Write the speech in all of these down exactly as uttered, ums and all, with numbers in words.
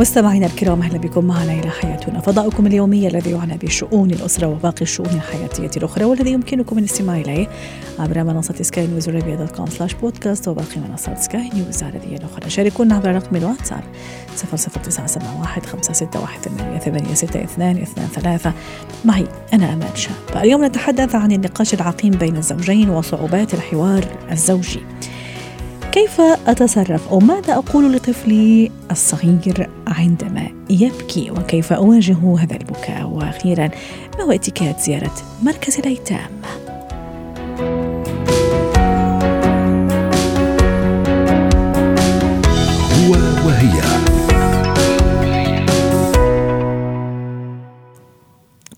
مستمعينا الكرام، أهلا بكم معنا إلى حياتنا، فضاؤكم اليومي الذي يعنى بشؤون الأسرة وباقي الشؤون الحياتية الأخرى، والذي يمكنكم الاستماع إليه عبر منصة سكاي نيوز أرابيا دوت كوم سلاش بودكاست وباقي منصات سكاي نيوز العربية الأخرى. شاركونا عبر رقم الواتساب صفر صفر تسعة سبعة واحد خمسة ستة واحد ثمانية ثمانية ستة اثنان اثنان ثلاثة. معي أنا أمال شاب. اليوم نتحدث عن النقاش العقيم بين الزوجين وصعوبات الحوار الزوجي. كيف أتصرف أو ماذا أقول لطفلي الصغير عندما يبكي، وكيف أواجه هذا البكاء، وأخيرا ما هو اتكات زيارة مركز الأيتام؟ هو وهي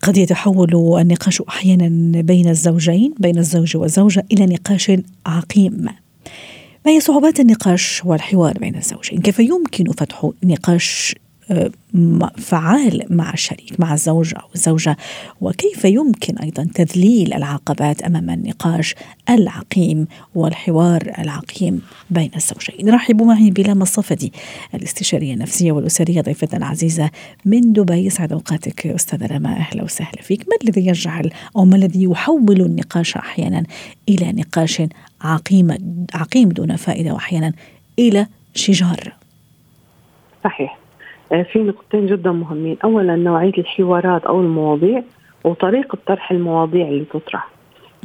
قد يتحول النقاش أحيانا بين الزوجين بين الزوج والزوجة إلى نقاش عقيم. ما هي صعوبات النقاش والحوار بين الزوجين؟ كيف يمكن فتح نقاش فعال مع الشريك، مع الزوج أو الزوجة، وكيف يمكن أيضا تذليل العقبات أمام النقاش العقيم والحوار العقيم بين الزوجين؟ رحبوا معي بلاما صفدي، الاستشارية النفسية والأسرية، ضيفتنا العزيزة من دبي. سعد أوقاتك أستاذة لما، أهلا وسهلا فيك. ما الذي يجعل أو ما الذي يحول النقاش أحيانا إلى نقاش عقيم عقيم دون فائدة، وأحيانا إلى شجار؟ صحيح، في نقطتين جدا مهمين. أولا نوعية الحوارات أو المواضيع، وطريقة طرح المواضيع اللي تطرح.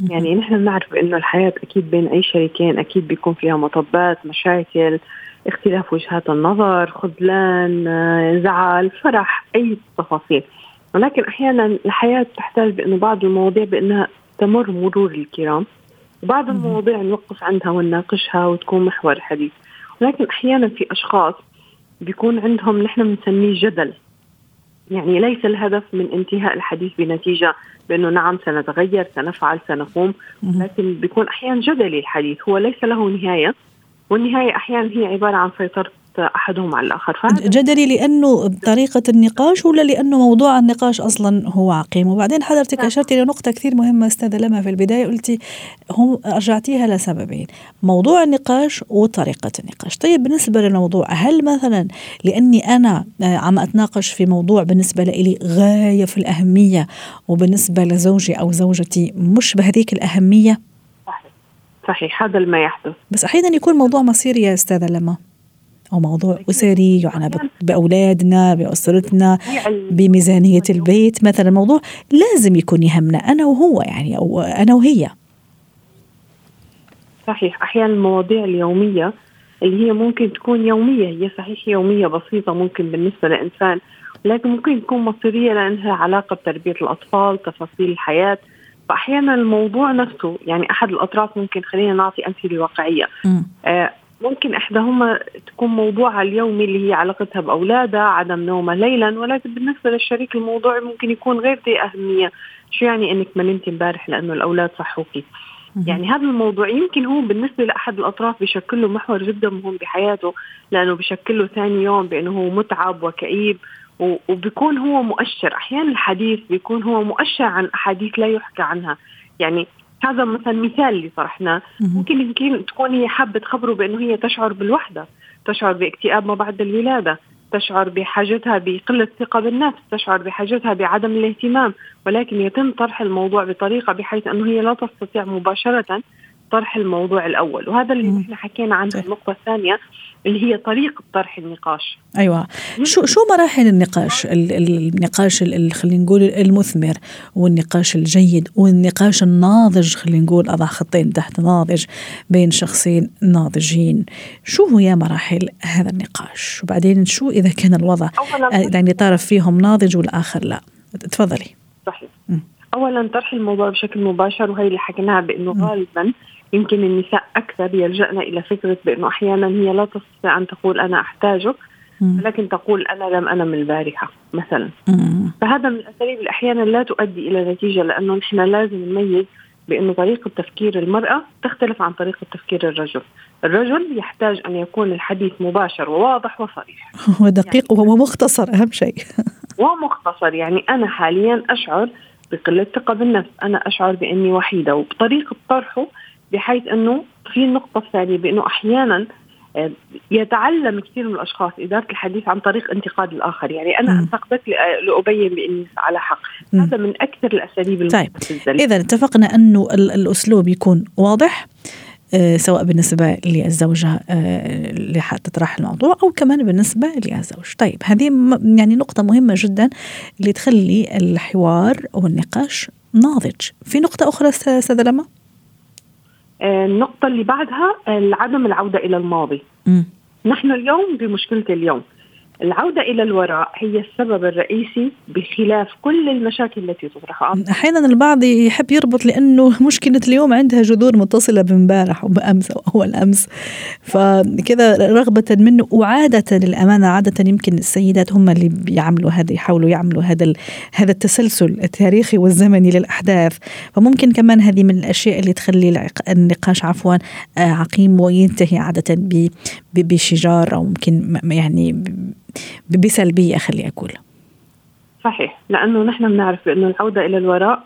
يعني نحن نعرف إنه الحياة أكيد بين أي شريكين أكيد بيكون فيها مطبات، مشاكل، اختلاف وجهات النظر، خذلان، زعل، فرح، أي تفاصيل. ولكن أحيانا الحياة تحتاج بأنه بعض المواضيع بأنها تمر مرور الكرام، وبعض المواضيع نوقف عندها ونناقشها وتكون محور حديث. ولكن أحيانا في أشخاص بيكون عندهم نحن بنسميه جدل، يعني ليس الهدف من انتهاء الحديث بنتيجة بأنه نعم سنتغير سنفعل سنقوم، لكن بيكون أحيانا جدلي الحديث، هو ليس له نهاية، والنهاية أحيانا هي عبارة عن سيطرة أحدهم على الآخر. جدلي لأنه طريقة النقاش، ولا لأنه موضوع النقاش أصلا هو عقيم؟ وبعدين حضرتك أشرت إلى نقطة كثير مهمة أستاذة لما في البداية، قلتي هم أرجعتيها لسببين، موضوع النقاش وطريقة النقاش. طيب بالنسبة للموضوع، هل مثلا لأني أنا عم أتناقش في موضوع بالنسبة لي غاية في الأهمية، وبالنسبة لزوجي أو زوجتي مش بهذيك الأهمية؟ صحيح، هذا ما يحدث. بس أحيانا يكون موضوع مصيري يا أستاذة لما، أو موضوع أسري يعني بأولادنا، بأسرتنا، بميزانية البيت مثلا، موضوع لازم يكون يهمنا أنا وهو، يعني أو أنا وهي. صحيح، أحيانا المواضيع اليومية اللي هي ممكن تكون يومية، هي صحيح يومية بسيطة ممكن بالنسبة لإنسان، لكن ممكن تكون مصيرية لأنها علاقة بتربية الأطفال، تفاصيل الحياة. فأحيانا الموضوع نفسه، يعني أحد الأطراف ممكن، خلينا نعطي أمثلة واقعية، آه ممكن إحداهما تكون موضوعها اليومي اللي هي علاقتها بأولادها، عدم نومها ليلا، ولكن بالنسبة للشريك الموضوع ممكن يكون غير ذي أهمية. شو يعني إنك ما نمتي امبارح لأنه الأولاد صحوكي؟ يعني هذا الموضوع يمكن هو بالنسبة لأحد الأطراف بيشكله محور جدا مهم بحياته، لأنه بيشكله ثاني يوم بأنه هو متعب وكئيب، وبيكون هو مؤشر. أحيانا الحديث بيكون هو مؤشر عن أحاديث لا يحكى عنها. يعني هذا مثلا مثال اللي طرحناه، ممكن يمكن تكون هي حابة تخبره بأنه هي تشعر بالوحدة، تشعر باكتئاب ما بعد الولادة، تشعر بحاجتها بقلة ثقة بالنفس، تشعر بحاجتها بعدم الاهتمام، ولكن يتم طرح الموضوع بطريقة بحيث أنه هي لا تستطيع مباشرة طرح الموضوع الأول. وهذا اللي نحن حكينا عنه في النقطة الثانية اللي هي طريقة طرح النقاش. أيوة، شو شو مراحل النقاش، النقاش خلينا نقول المثمر، والنقاش الجيد، والنقاش الناضج، خلينا نقول أضع خطين تحت ناضج، بين شخصين ناضجين. شو هي مراحل هذا النقاش، وبعدين شو إذا كان الوضع يعني طرف فيهم ناضج والآخر لا؟ تفضلي. صحيح، أولا طرح الموضوع بشكل مباشر، وهي اللي حكيناها بأنه غالبا يمكن النساء أكثر يلجأنا إلى فكرة بأنه أحيانا هي لا تستطيع أن تقول أنا أحتاجك، لكن تقول أنا لم أنم البارحة مثلا. فهذا من الأساليب اللي أحيانا لا تؤدي إلى نتيجة، لأنه نحن لازم نميز بأن طريقة تفكير المرأة تختلف عن طريقة تفكير الرجل. الرجل يحتاج أن يكون الحديث مباشر وواضح وصريح ودقيق يعني ومختصر، أهم شيء ومختصر. يعني أنا حاليا أشعر بقلة ثقة بالنفس، أنا أشعر بأني وحيدة، وبطريقة طرحه بحيث أنه في النقطة الثانية بأنه أحيانا يتعلم كثير من الأشخاص إدارة الحديث عن طريق انتقاد الآخر. يعني أنا انتقدت لأبين بأني على حق، هذا من أكثر الأساليب المتزلزلة. طيب. إذا اتفقنا أنه الأسلوب يكون واضح آه سواء بالنسبة للزوجة آه اللي حتطرح الموضوع أو كمان بالنسبة للزوج. طيب هذه م- يعني نقطة مهمة جدا اللي تخلي الحوار والنقاش ناضج. في نقطة أخرى سيدة لما؟ النقطة اللي بعدها عدم العودة إلى الماضي. م. نحن اليوم بمشكلة اليوم، العودة إلى الوراء هي السبب الرئيسي بخلاف كل المشاكل التي تطرحها. أحيانا البعض يحب يربط لأنه مشكلة اليوم عندها جذور متصلة بمبارح وبأمس وأول أمس، فكذا رغبة منه. وعادة للأمانة عادة يمكن السيدات هم اللي بيعملوا هذا، يحاولوا يعملوا هذا هذا التسلسل التاريخي والزمني للأحداث. فممكن كمان هذه من الأشياء اللي تخلي النقاش عفوا عقيم وينتهي عادة بشجار أو ممكن يعني بسلبية، خلي أقول صحيح، لأنه نحن بنعرف أنه العودة إلى الوراء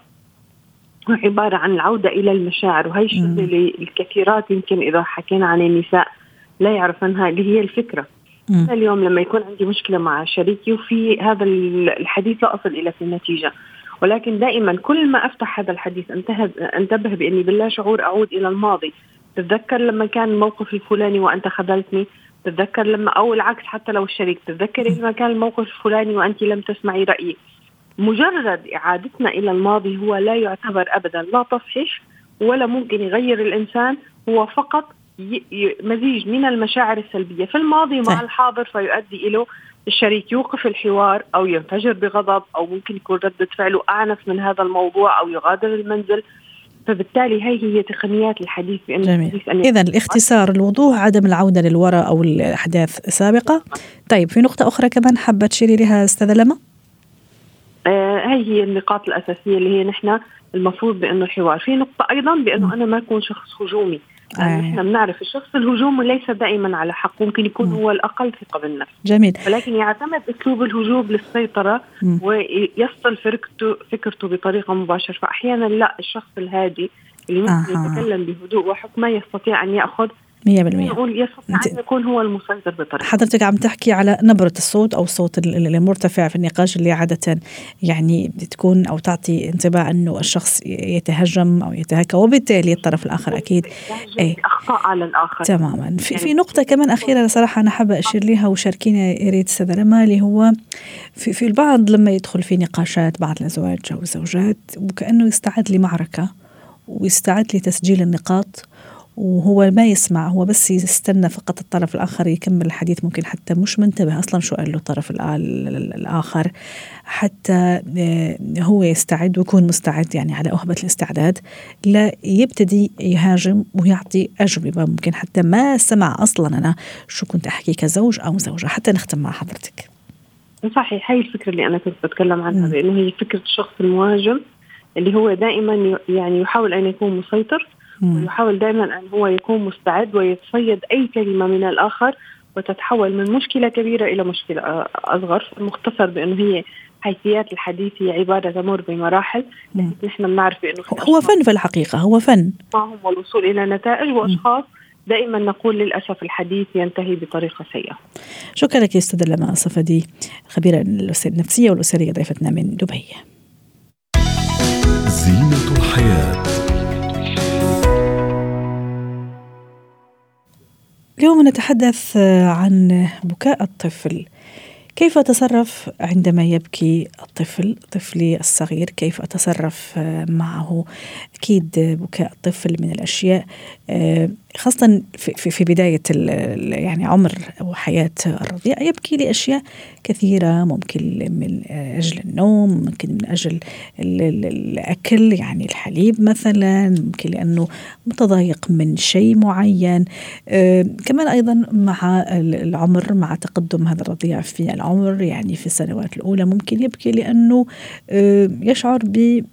عبارة عن العودة إلى المشاعر، وهي الشيء اللي الكثيرات يمكن إذا حكينا عن النساء لا يعرفنها اللي هي الفكرة. اليوم لما يكون عندي مشكلة مع شريكي وفي هذا الحديث لا أصل إلى في النتيجة، ولكن دائما كل ما أفتح هذا الحديث أنتبه بأني باللا شعور أعود إلى الماضي. تتذكر لما كان الموقف الفلاني وأنت خذلتني، تتذكر لما أو العكس حتى لو الشريك، تتذكر لما كان الموقف الفلاني وأنت لم تسمعي رأيي. مجرد إعادتنا إلى الماضي هو لا يعتبر أبدا لا تصحيح ولا ممكن يغير الإنسان، هو فقط مزيج من المشاعر السلبية في الماضي مع الحاضر، فيؤدي إلى الشريك يوقف الحوار أو ينفجر بغضب أو ممكن يكون ردة فعله أعنف من هذا الموضوع أو يغادر المنزل. فبالتالي هي هي تقنيات الحديث. إذا الاختصار، الوضوح، عدم العودة للوراء أو الأحداث السابقة. طيب في نقطة أخرى كمان حابة تشيري لها أستاذة لما؟ آه هي هي النقاط الأساسية اللي هي نحن المفروض بأنه الحوار. في نقطة أيضا بأنه م. أنا ما أكون شخص هجومي. آه. نحن بنعرف الشخص الهجومي ليس دائما على حق، ممكن يكون م. هو الأقل ثقة بالنفس. جميل. ولكن يعتمد أسلوب الهجوم للسيطرة م. ويصل فكرته فكرته بطريقة مباشرة. فأحيانا لا، الشخص الهادي اللي ممكن آه. يتكلم بهدوء وحكمة يستطيع أن يأخذ مية بالمية، يستطيع أن يكون هو المسيطر بطريقة. حضرتك عم تحكي على نبرة الصوت أو الصوت المرتفع في النقاش اللي عادة يعني تكون أو تعطي انطباع أنه الشخص يتهجم أو يتهكى، وبالتالي الطرف الآخر أكيد أي. أخطاء على الآخر تماما. في, يعني في نقطة كمان أخيرة صراحة أنا حابة أشير لها وشاركينا يا ريت أستاذة لما، اللي هو في, في البعض لما يدخل في نقاشات بعض الأزواج أو الزوجات وكأنه يستعد لمعركة ويستعد لتسجيل النقاط، وهو ما يسمع، هو بس يستنى فقط الطرف الآخر يكمل الحديث، ممكن حتى مش منتبه أصلا شو قال له الطرف الآخر حتى هو يستعد ويكون مستعد يعني على أهبة الاستعداد، لا يبتدي يهاجم ويعطي أجوبة ممكن حتى ما سمع أصلا أنا شو كنت أحكي كزوج أو زوجة. حتى نختم مع حضرتك. صحيح، هاي الفكرة اللي أنا كنت بتكلم عنها بأنه هي فكرة الشخص المهاجم اللي هو دائما يعني يحاول أن يكون مسيطر ويحاول دائما أن هو يكون مستعد ويتصيد أي كلمة من الآخر، وتتحول من مشكلة كبيرة إلى مشكلة أصغر. مختصر بأنه هي حيثيات الحديث هي عبارة تمر بمراحل، لكن نحن بنعرف بأنه هو فن في الحقيقة، هو فن معهم والوصول إلى نتائج وأشخاص دائما نقول للأسف الحديث ينتهي بطريقة سيئة. شكرا لك يا أستاذة لما صفدي، خبيرة النفسية والأسرية، ضيفتنا من دبي. زينة الحياة. اليوم نتحدث عن بكاء الطفل، كيف أتصرف عندما يبكي الطفل، طفلي الصغير كيف أتصرف معه. أكيد بكاء الطفل من الأشياء خاصة في في بداية يعني عمر وحياة الرضيع، يبكي لأشياء كثيرة، ممكن من أجل النوم، ممكن من أجل الأكل يعني الحليب مثلا، ممكن لأنه متضايق من شيء معين. كمان أيضا مع العمر، مع تقدم هذا الرضيع في العمر يعني في السنوات الأولى ممكن يبكي لأنه يشعر ب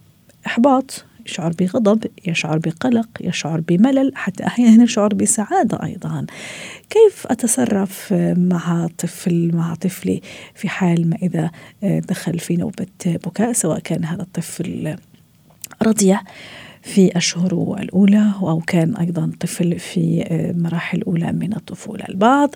إحباط يشعر بغضب، يشعر بقلق، يشعر بملل، حتى أحيانا يشعر بسعادة أيضا. كيف أتصرف مع طفل مع طفلي في حال ما إذا دخل في نوبة بكاء، سواء كان هذا الطفل رضيع في أشهره الأولى أو كان أيضا طفل في مراحل أولى من الطفولة؟ البعض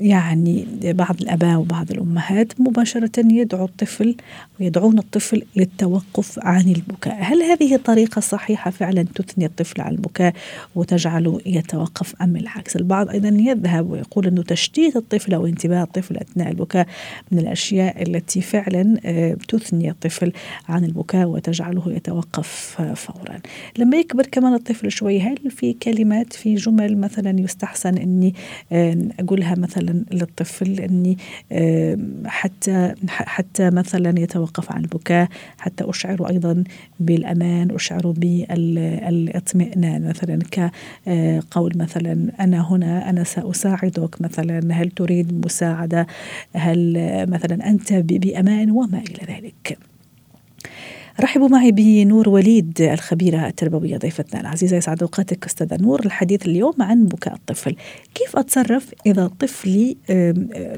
يعني بعض الآباء وبعض الأمهات مباشرة يدعو الطفل ويدعون الطفل للتوقف عن البكاء. هل هذه طريقة صحيحة فعلا تثني الطفل عن البكاء وتجعله يتوقف أم العكس؟ البعض أيضا يذهب ويقول أنه تشتيت الطفل أو انتباه الطفل أثناء البكاء من الأشياء التي فعلا تثني الطفل عن البكاء وتجعله يتوقف فورا. لما يكبر كمان الطفل شوي، هل في كلمات في جمل مثلا يستحسن اني اقولها مثلا للطفل اني حتى حتى مثلا يتوقف عن البكاء، حتى اشعر ايضا بالامان، اشعر بالاطمئنان، مثلا كقول مثلا انا هنا، انا ساساعدك، مثلا هل تريد مساعدة، هل مثلا انت بامان، وما الى ذلك. رحبوا معي بنور وليد الخبيرة التربوية ضيفتنا العزيزة. يسعد أوقاتك أستاذة نور. الحديث اليوم عن بكاء الطفل، كيف أتصرف إذا طفلي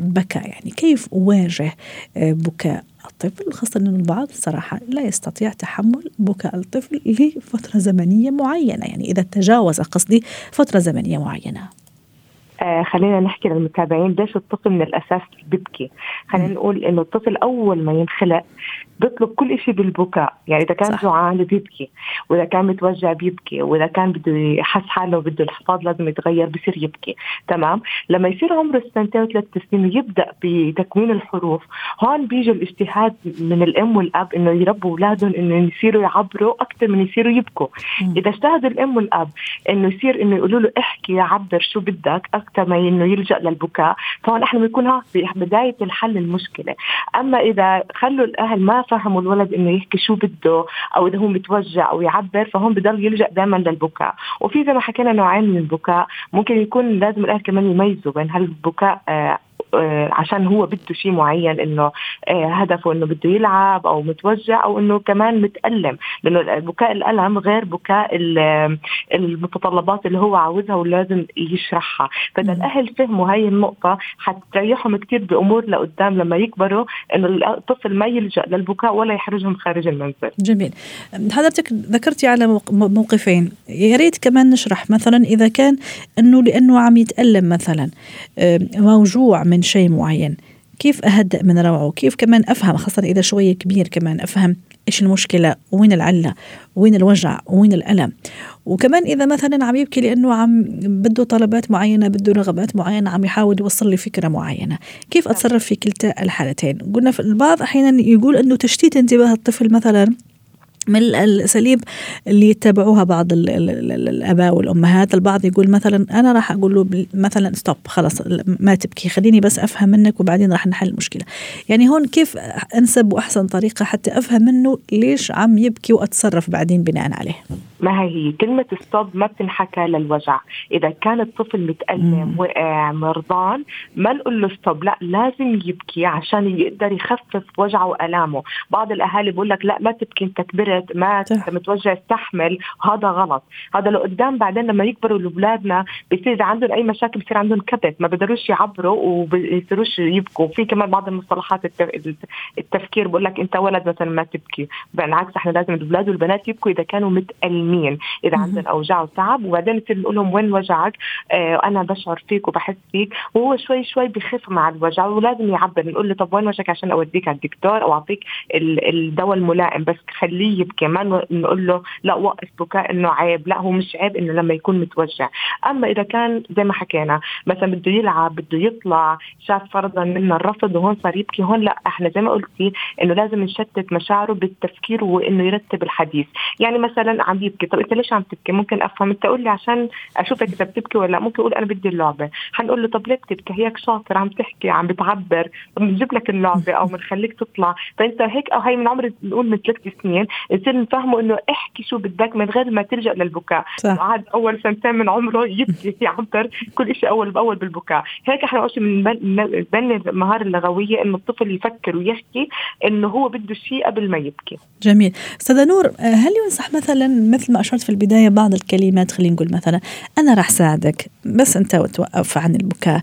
بكى، يعني كيف أواجه بكاء الطفل، خاصة أن البعض صراحة لا يستطيع تحمل بكاء الطفل لفترة زمنية معينة، يعني إذا تجاوز قصدي فترة زمنية معينة. آه خلينا نحكي للمتابعين ليش الطفل من الأساس بيبكي. خلينا نقول إنه الطفل أول ما ينخلق بيطلب كل إشي بالبكاء، يعني إذا كان جوعان بيبكي، وإذا كان متوجع بيبكي، وإذا كان بده يحس حاله وبده الحفاظ لازم يتغير بصير يبكي. تمام. لما يصير عمره سنتين وثلاث سنين يبدأ بتكوين الحروف، هون بيجي الاجتهاد من الأم والأب إنه يربوا أولادهم إنه يصيروا يعبروا أكثر من يصيروا يبكوا. م. إذا اجتهد الأم والأب إنه يصير إنه يقولوا له احكي، عبر شو بدك، أكثر ما إنه يلجأ للبكاء، فهون إحنا بنكون في بداية الحل المشكلة. أما إذا خلوا الأهل ما فهموا الولد إنه يحكي شو بده أو إذا هو متوجع أو يعبر، فهم بضل يلجأ دائما للبكاء. وفي زي ما حكينا نوعين من البكاء، ممكن يكون لازم الأهل كمان يميزوا بين هالبكاء آه عشان هو بده شيء معين، انه هدفه انه بده يلعب او متوجع او انه كمان متألم، لانه بكاء الألم غير بكاء المتطلبات اللي هو عاوزها ولازم يشرحها. فإذا الأهل فهموا هاي النقطة حتريحهم كتير بأمور لقدام لما يكبروا، انه الطفل ما يلجأ للبكاء ولا يحرجهم خارج المنزل. جميل. حضرتك ذكرتي على موقفين، يا ريت كمان نشرح مثلا إذا كان انه لانه عم يتألم مثلا، موجوع من شيء معين، كيف أهدأ من روعه، كيف كمان أفهم، خاصة إذا شوية كبير كمان أفهم إيش المشكلة، وين العلة، وين الوجع، وين الألم. وكمان إذا مثلا عم يبكي لأنه عم بده طلبات معينة، بده رغبات معينة، عم يحاول يوصل لي فكرة معينة، كيف أتصرف في كلتا الحالتين؟ قلنا في البعض أحيانا يقول أنه تشتيت انتباه الطفل مثلا من الأساليب اللي يتبعوها بعض الآباء والأمهات. البعض يقول مثلا أنا راح أقول له مثلا ستوب، خلاص ما تبكي، خليني بس أفهم منك وبعدين راح نحل المشكلة. يعني هون كيف أنسب وأحسن طريقة حتى أفهم منه ليش عم يبكي وأتصرف بعدين بناء عليه؟ ما هي كلمة ستوب ما بتنحكى للوجع. إذا كان الطفل متألم وقع مرضان ما نقول له ستوب، لا لازم يبكي عشان يقدر يخفف وجعه وألامه. بعض الأهالي بقول لك لا ما تبكي أنت كبرت، ما متوجع، استحمل. هذا غلط. هذا لو قدام بعدين لما يكبروا الأولادنا بيصير عندهم أي مشاكل، بيصير عندهم كبت، ما بيقدروش يعبروا وبيصيروش يبكوا. في كمان بعض المصطلحات التفكير بقول لك أنت ولد مثلا ما تبكي، بالعكس إحنا لازم الأولاد والبنات يبكوا إذا كانوا متألمين، إذا عندهم أوجاع وتعب، وبعدين يصير نقول لهم وين وجعك، آه أنا بشعر فيك وبحس فيك، وهو شوي شوي بيخف مع الوجع ولازم يعبر. نقول له طب وين وجعك عشان أوديك على الدكتور أو أعطيك الدواء الملائم، بس خليه كمان نقول له لا وقف بكاء انه عيب، لا هو مش عيب انه لما يكون متوجع. اما اذا كان زي ما حكينا مثلا بده يلعب، بده يطلع، شاف فرضا منه الرفض وهون صار يبكي، هون لا احنا زي ما قلتي انه لازم نشتت مشاعره بالتفكير وانه يرتب الحديث. يعني مثلا عم بتبكي. طب انت ليش عم تبكي؟ ممكن افهم، انت قول لي عشان اشوفك اذا بتبكي ولا. ممكن اقول انا بدي اللعبه، هنقول له طب ليه بتبكي؟ هيك شاطر عم تحكي عم بتعبر، بنجيب لك اللعبه او بنخليك تطلع. فانت هيك او هي من عمر نقول من ثلاث سنين يصير نفهمه انه احكي شو بدك من غير ما تلجأ للبكاء. قعد اول سنتين من عمره يبكي يعبر كل إشي اول باول بالبكاء. هيك احنا قلت من بني المهاره اللغويه انه الطفل يفكر ويحكي انه هو بده شيء قبل ما يبكي. جميل. استاذة نور، هل ينصح مثلا مثل ما اشرت في البدايه بعض الكلمات، خلينا نقول مثلا انا راح ساعدك بس انت توقف عن البكاء،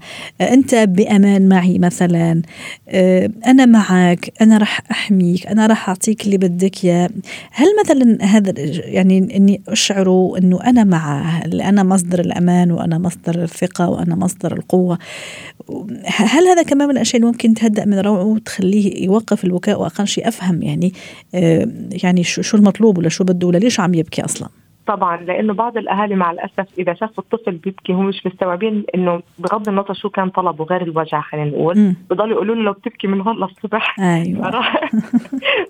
انت بامان معي مثلا، انا معك، انا راح احميك، انا راح اعطيك اللي بدك اياه؟ هل مثلا هذا يعني اني اشعر انه انا معه، انا مصدر الامان وانا مصدر الثقه وانا مصدر القوه، هل هذا كمان من الاشياء اللي ممكن تهدأ من روعه وتخليه يوقف البكاء واقل شيء افهم يعني يعني شو المطلوب ولا شو بده ولا ليش عم يبكي اصلا؟ طبعا لانه بعض الاهالي مع الاسف اذا شاف الطفل بيبكي هم مش مستوعبين انه بغض النظر شو كان طلبه غير الوجع، خلينا نقول بضلوا يقولوا له لو بتبكي من هون للصبح أيوة. ما راح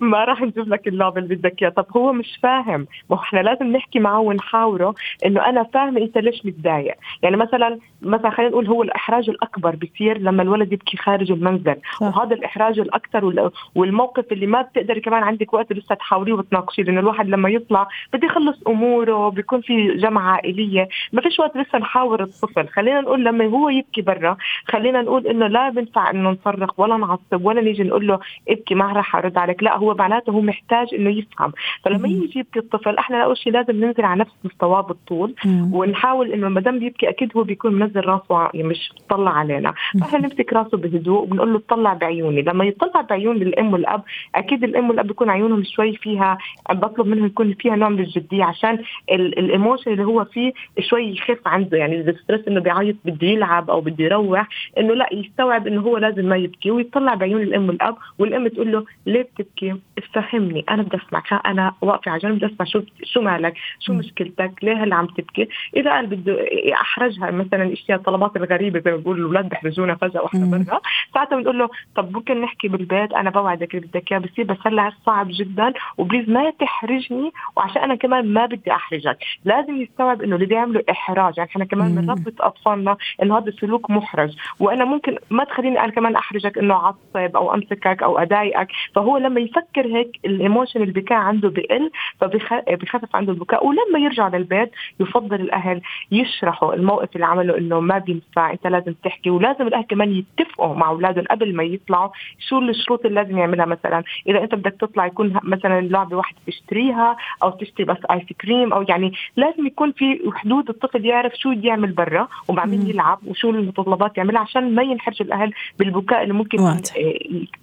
ما راح نجيب لك اللعبه اللي بدك اياها. طب هو مش فاهم، واحنا لازم نحكي معه ونحاوره انه انا فاهم انت ليش متضايق. يعني مثلا مثلا خلينا نقول هو الاحراج الاكبر بيصير لما الولد يبكي خارج المنزل صح. وهذا الاحراج الاكثر والموقف اللي ما بتقدري كمان عندك وقت لسه تحاوريه وتناقشيه، لانه الواحد لما يطلع بده يخلص اموره وبيكون في جمعة عائلية، ما فيش وقت لسه نحاور الطفل. خلينا نقول لما هو يبكي برا خلينا نقول انه لا بنفع انه نصرخ ولا نعصب ولا نيجي نقول له ابكي ما راح ارد عليك، لا هو معناته هو محتاج انه يفهم. فلما يجي يبكي الطفل احنا اول شيء لازم ننزل على نفس مستواه بالطول ونحاول انه ما دام بيبكي اكيد هو بيكون منزل راسه مش طلع علينا، فاحنا نمسك راسه بهدوء وبنقول له اطلع بعيوني. لما يطلع بعيون الام والاب اكيد الام والاب بيكون عيونهم شوي فيها، بطلب منهم يكون فيها نوع من الجدية عشان الايموشن اللي هو فيه شوي يخف عنده، يعني الستريس انه بيعيط بده يلعب او بده يروح، انه لا يستوعب انه هو لازم ما يبكي ويطلع بعيون الام والاب. والام تقول له ليه بتبكي؟ افهمني، انا بدي اسمعك، انا واقفه على جنب بدي اسمع شو شو مالك، شو مشكلتك، ليه هلا عم تبكي؟ اذا قال بده احرجها مثلا اشياء طلبات الغريبه زي ما بيقولوا الاولاد بيحرجونا فجاه واحنا برا، ساعتها بنقول له طب ممكن نحكي بالبيت، انا بوعدك اللي بدك اياه بصير بس هلا صعب جدا وبليز ما تحرجني وعشان انا كمان ما بدي احرجك. لازم يستوعب انه اللي بيعملوا احراج، يعني احنا كمان بنربط اطفالنا انه هذا السلوك محرج، وانا ممكن ما تخليني انا كمان احرجك انه اعصب او امسكك او اضايقك. فهو لما يفكر هيك الايموشن البكاء عنده بقل، فبيخفف عنده البكاء. ولما يرجع للبيت يفضل الاهل يشرحوا الموقف اللي عمله انه ما بينفع انت لازم تحكي، ولازم الاهل كمان يتفقوا مع اولادهم قبل ما يطلعوا شو الشروط اللي لازم يعملها. مثلا اذا انت بدك تطلع يكون مثلا لعبه واحده تشتريها او تشتري بس ايس كريم، او يعني لازم يكون في حدود الطفل يعرف شو يعمل برا ومع مين يلعب وشو المتطلبات يعملها عشان ما ينحرج الاهل بالبكاء اللي ممكن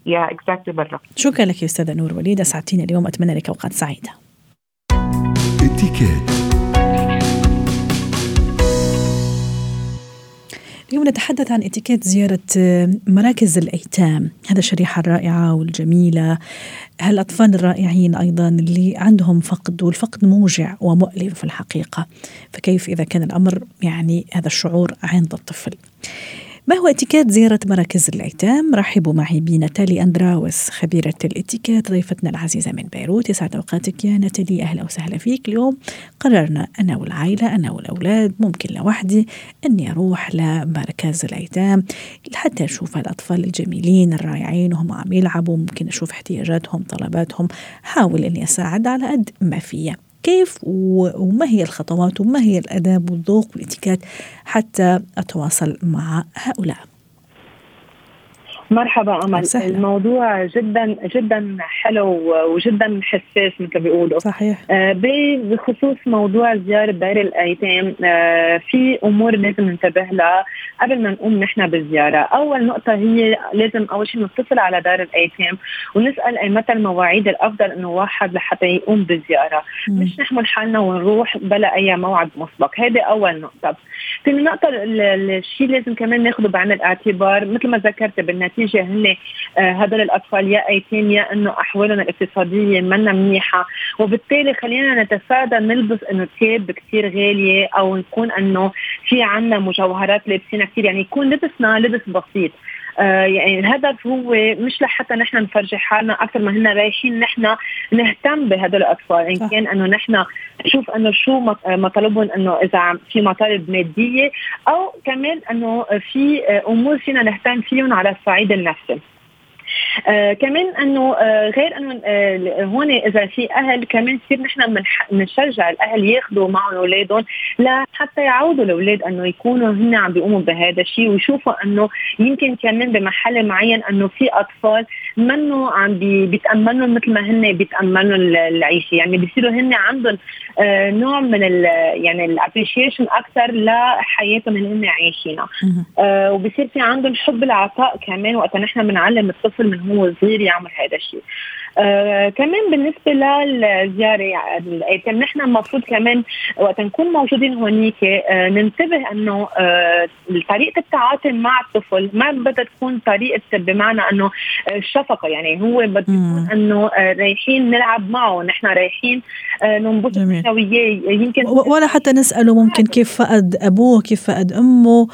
يا اكزاكتلي برا. شكرا لك يا استاذه نور وليد، ساعتين اليوم، اتمنى لك اوقات سعيده. اليوم نتحدث عن اتيكيت زيارة مراكز الأيتام، هذا الشريحة الرائعة والجميلة، هالأطفال الرائعين أيضاً اللي عندهم فقد، والفقد موجع ومؤلم في الحقيقة، فكيف إذا كان الأمر يعني هذا الشعور عند الطفل؟ ما هو اتيكيت زيارة مراكز الأيتام؟ رحبوا معي بناتالي أندراوس خبيرة الاتيكيت، ضيفتنا العزيزة من بيروت. يسعد أوقاتك يا ناتالي، أهلا وسهلا فيك. اليوم قررنا أنا والعائلة، أنا والأولاد، ممكن لوحدي أني أروح لمراكز الأيتام حتى أشوف الأطفال الجميلين الرائعين وهم عم يلعبوا، ممكن أشوف احتياجاتهم طلباتهم، حاول أني أساعد على قد ما فيا. كيف وما هي الخطوات وما هي الآداب والذوق والاتيكيت حتى أتواصل مع هؤلاء؟ مرحبا أمل، الموضوع جدا جدا حلو وجدا حساس مثل بيقولوا. صحيح. بخصوص موضوع زيارة دار الأيتام في أمور لازم ننتبه لها قبل ما نقوم نحن بالزيارة. أول نقطة هي لازم أول شيء نتصل على دار الأيتام ونسأل متى المواعيد الأفضل إنه واحد لحتى يقوم بالزيارة، م. مش نحمل حالنا ونروح بلا أي موعد مسبق. هذه أول نقطة. ثاني نقطة الشيء لازم كمان ناخده بعين الاعتبار مثل ما ذكرت بالنتيجة هن هدول الأطفال يا أيتام يا أنه أحوالهم الاقتصادية منا منيحة، وبالتالي خلينا نتفادى نلبس أنه تياب كتير غالية أو نكون أنه في عنا مجوهرات لابسينها كتير، يعني يكون لبسنا لبس بسيط. يعني الهدف هو مش لحتى نحن نفرجي حالنا أكثر ما هنا رايحين نحن نهتم بهذول الأطفال، إن يعني كان أنه نحن نشوف أنه شو مطالبهم، أنه إذا في مطالب مادية أو كمان أنه في أمور فينا نهتم فيهم على الصعيد النفسي. آه كمان انه آه غير انه آه هون اذا في اهل كمان كثير نحن بنشجع الاهل ياخذوا معهم اولادهم لحتى يعودوا الاولاد انه يكونوا هن عم بيقوموا بهذا الشيء، ويشوفوا انه يمكن كمان بمحل معين انه في اطفال منه عم بيتاملوا مثل ما هن بيتاملوا العيشه، يعني بيصيروا هن عندهم آه نوع من يعني الابريشيشن اكثر لحياتهم اللي هن عايشينها، آه وبصير في عندهم حب العطاء كمان وقت نحن بنعلم الطفل من هو صغير يعمل هذا الشيء. آه كمان بالنسبة للزيارة يعني نحن المفروض كمان وقت نكون موجودين هونيك آه ننتبه أنه آه طريقة التعاطي مع الطفل ما بدها تكون طريقة بمعنى أنه الشفقة، يعني هو بده يكون أنه آه رايحين نلعب معه، نحن رايحين آه ننبسط سوية، يمكن ولا حتى نسأله ممكن كيف فقد أبوه، كيف فقد أمه،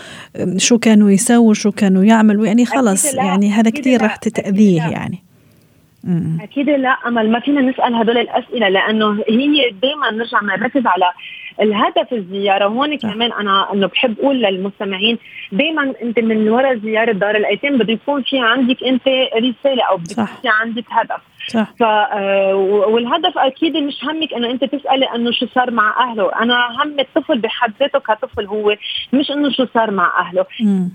شو كانوا يسووا، شو كانوا يعملوا، يعني خلص يعني هذا كتير رح تتأذيه يعني. أكيد لا أمل، ما فينا نسأل هدول الأسئلة لأنه هي دايما نرجع نركز على الهدف الزيارة. هون كمان أنا أنه بحب أقول للمستمعين دايما أنت من وراء زيارة دار الأيتام بده يكون في عندك أنت رسالة أو بده يكون في عندك هدف. ف والهدف أكيد مش همك أنه أنت تسألي أنه شو صار مع أهله، أنا هم الطفل بحد ذاته كطفل هو مش أنه شو صار مع أهله.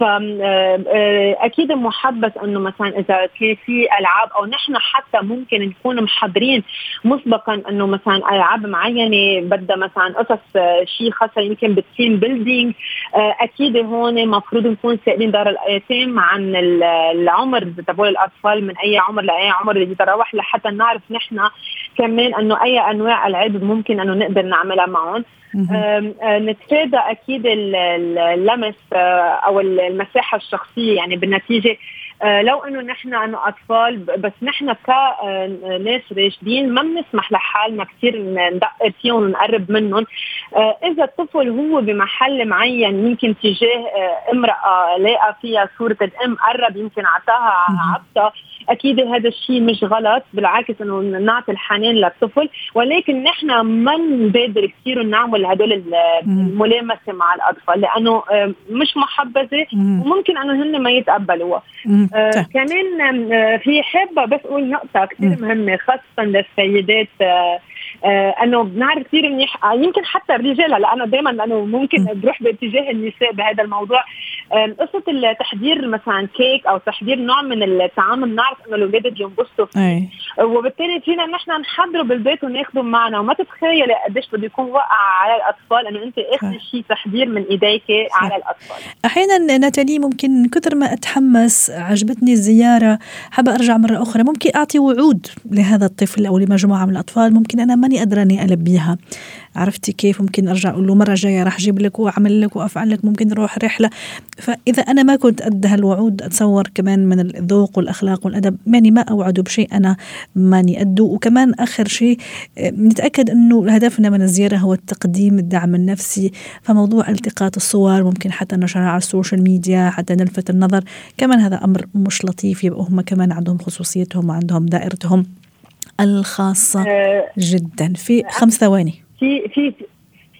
فأكيد محبس أنه مثلا إذا كان في ألعاب أو نحن حتى ممكن نكون محضرين مسبقا أنه مثلا ألعاب معينة بدأ مثلا قصص شيء خاصة يمكن بالتيم بيلدينج، أكيد هون مفروض نكون سائلين دار الأيتام عن العمر تبول الأطفال من أي عمر لأي عمر اللي بيتراوح لحتى نعرف نحن كمان أنه أي أنواع العاب ممكن أنه نقدر نعملها معهم. نتفادى أكيد اللمس أو المساحة الشخصية، يعني بالنتيجة لو أنه نحن أنه أطفال بس نحن كناس راشدين ما بنسمح لحالنا كتير ندقق فيهم ونقرب منهم. إذا الطفل هو بمحل معين يمكن تجاه امرأة لاقى فيها صورة الأم قرب يمكن عطاها عطا، أكيد هذا الشيء مش غلط، بالعكس أنه نعطي الحنان للطفل، ولكن نحن ما نبادر كتير ونعمل هدول الملامسة مع الأطفال لأنه مش محبزة وممكن أنه هن ما يتقبلوها. آه كمان آه في حابة بس أقول نقطة كتير مهمة خاصة للسيدات، آه آه أنه بنعرف كتير منيح يمكن حتى الرجال، لأنه دايما أنه ممكن بروح باتجاه النساء بهذا الموضوع، آه قصة التحضير مثلا كيك أو تحضير نوع من الطعام نعرف أنه الولاد ينبسطوا فيه، وبالتالي فينا نحن نحضره بالبيت وناخده معنا، وما تتخيل قديش بده يكون وقع على الأطفال أنه أنت أخذ شيء تحضير من إيديك على الأطفال. أحيانا ناتالي ممكن من كثر ما أتحمس عجبتني الزيارة حابة أرجع مرة أخرى، ممكن أعطي وعود لهذا الطفل أو لمجموعة من الأطفال ممكن أنا ماني قادرة أني ألبيها، عرفتي كيف، ممكن أرجع أقول له مرة جاية راح أجيب لك وأعمل لك وأفعل لك، ممكن نروح رحلة. فإذا أنا ما كنت قد هالوعود أتصور كمان من الذوق والأخلاق والأدب ماني ما أوعده بشيء أنا ماني قده. وكمان آخر شيء نتأكد أنه هدفنا من الزيارة هو التقديم الدعم النفسي، فموضوع التقاط الصور ممكن حتى نشرها على السوشيال ميديا حتى نلفت النظر، كمان هذا أمر مش لطيف، يبقوا هم كمان عندهم خصوصيتهم وعندهم دائرتهم الخاصة جدا. في خمس ثواني في في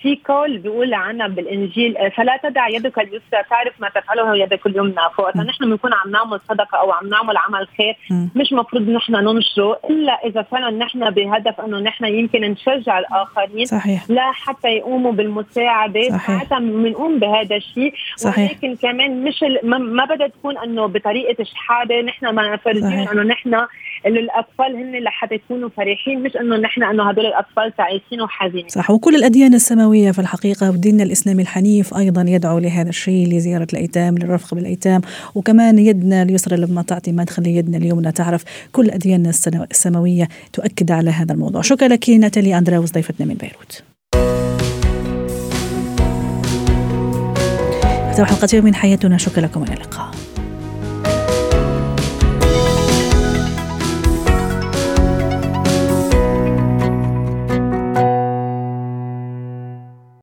في قول بيقول عنا بالإنجيل فلا تدع يدك اليسرى تعرف ما تفعله يدك اليمنى، فوقتها نحن بنكون عم نعمل صدقة أو عم نعمل عمل خير مش مفروض نحن ننشره إلا إذا فعلا نحن بهدف أنه نحن يمكن نشجع الآخرين صحيح. لا حتى يقوموا بالمساعدة حتى منقوم بهذا الشيء، ولكن كمان مش ما بدأ تكون أنه بطريقة إشحادة، نحن ما نفرزين أنه نحن الأطفال هن اللي حتى يكونوا فرحين، مش أنه نحن أنه هدول الأطفال تعيسين وحزينين. صح، وكل الأديان السماوية في الحقيقة وديننا الإسلامي الحنيف أيضا يدعو لهذا الشيء، لزيارة الأيتام، للرفق بالأيتام، وكمان يدنا اليسرى لما تعطي ما تخلي يدنا اليمنى تعرف، كل أدياننا السماوية تؤكد على هذا الموضوع. شكرا لك ناتالي أندراوس ضيفتنا من بيروت. هذا حلقة من حياتنا، شكرا لكم، إلى اللقاء.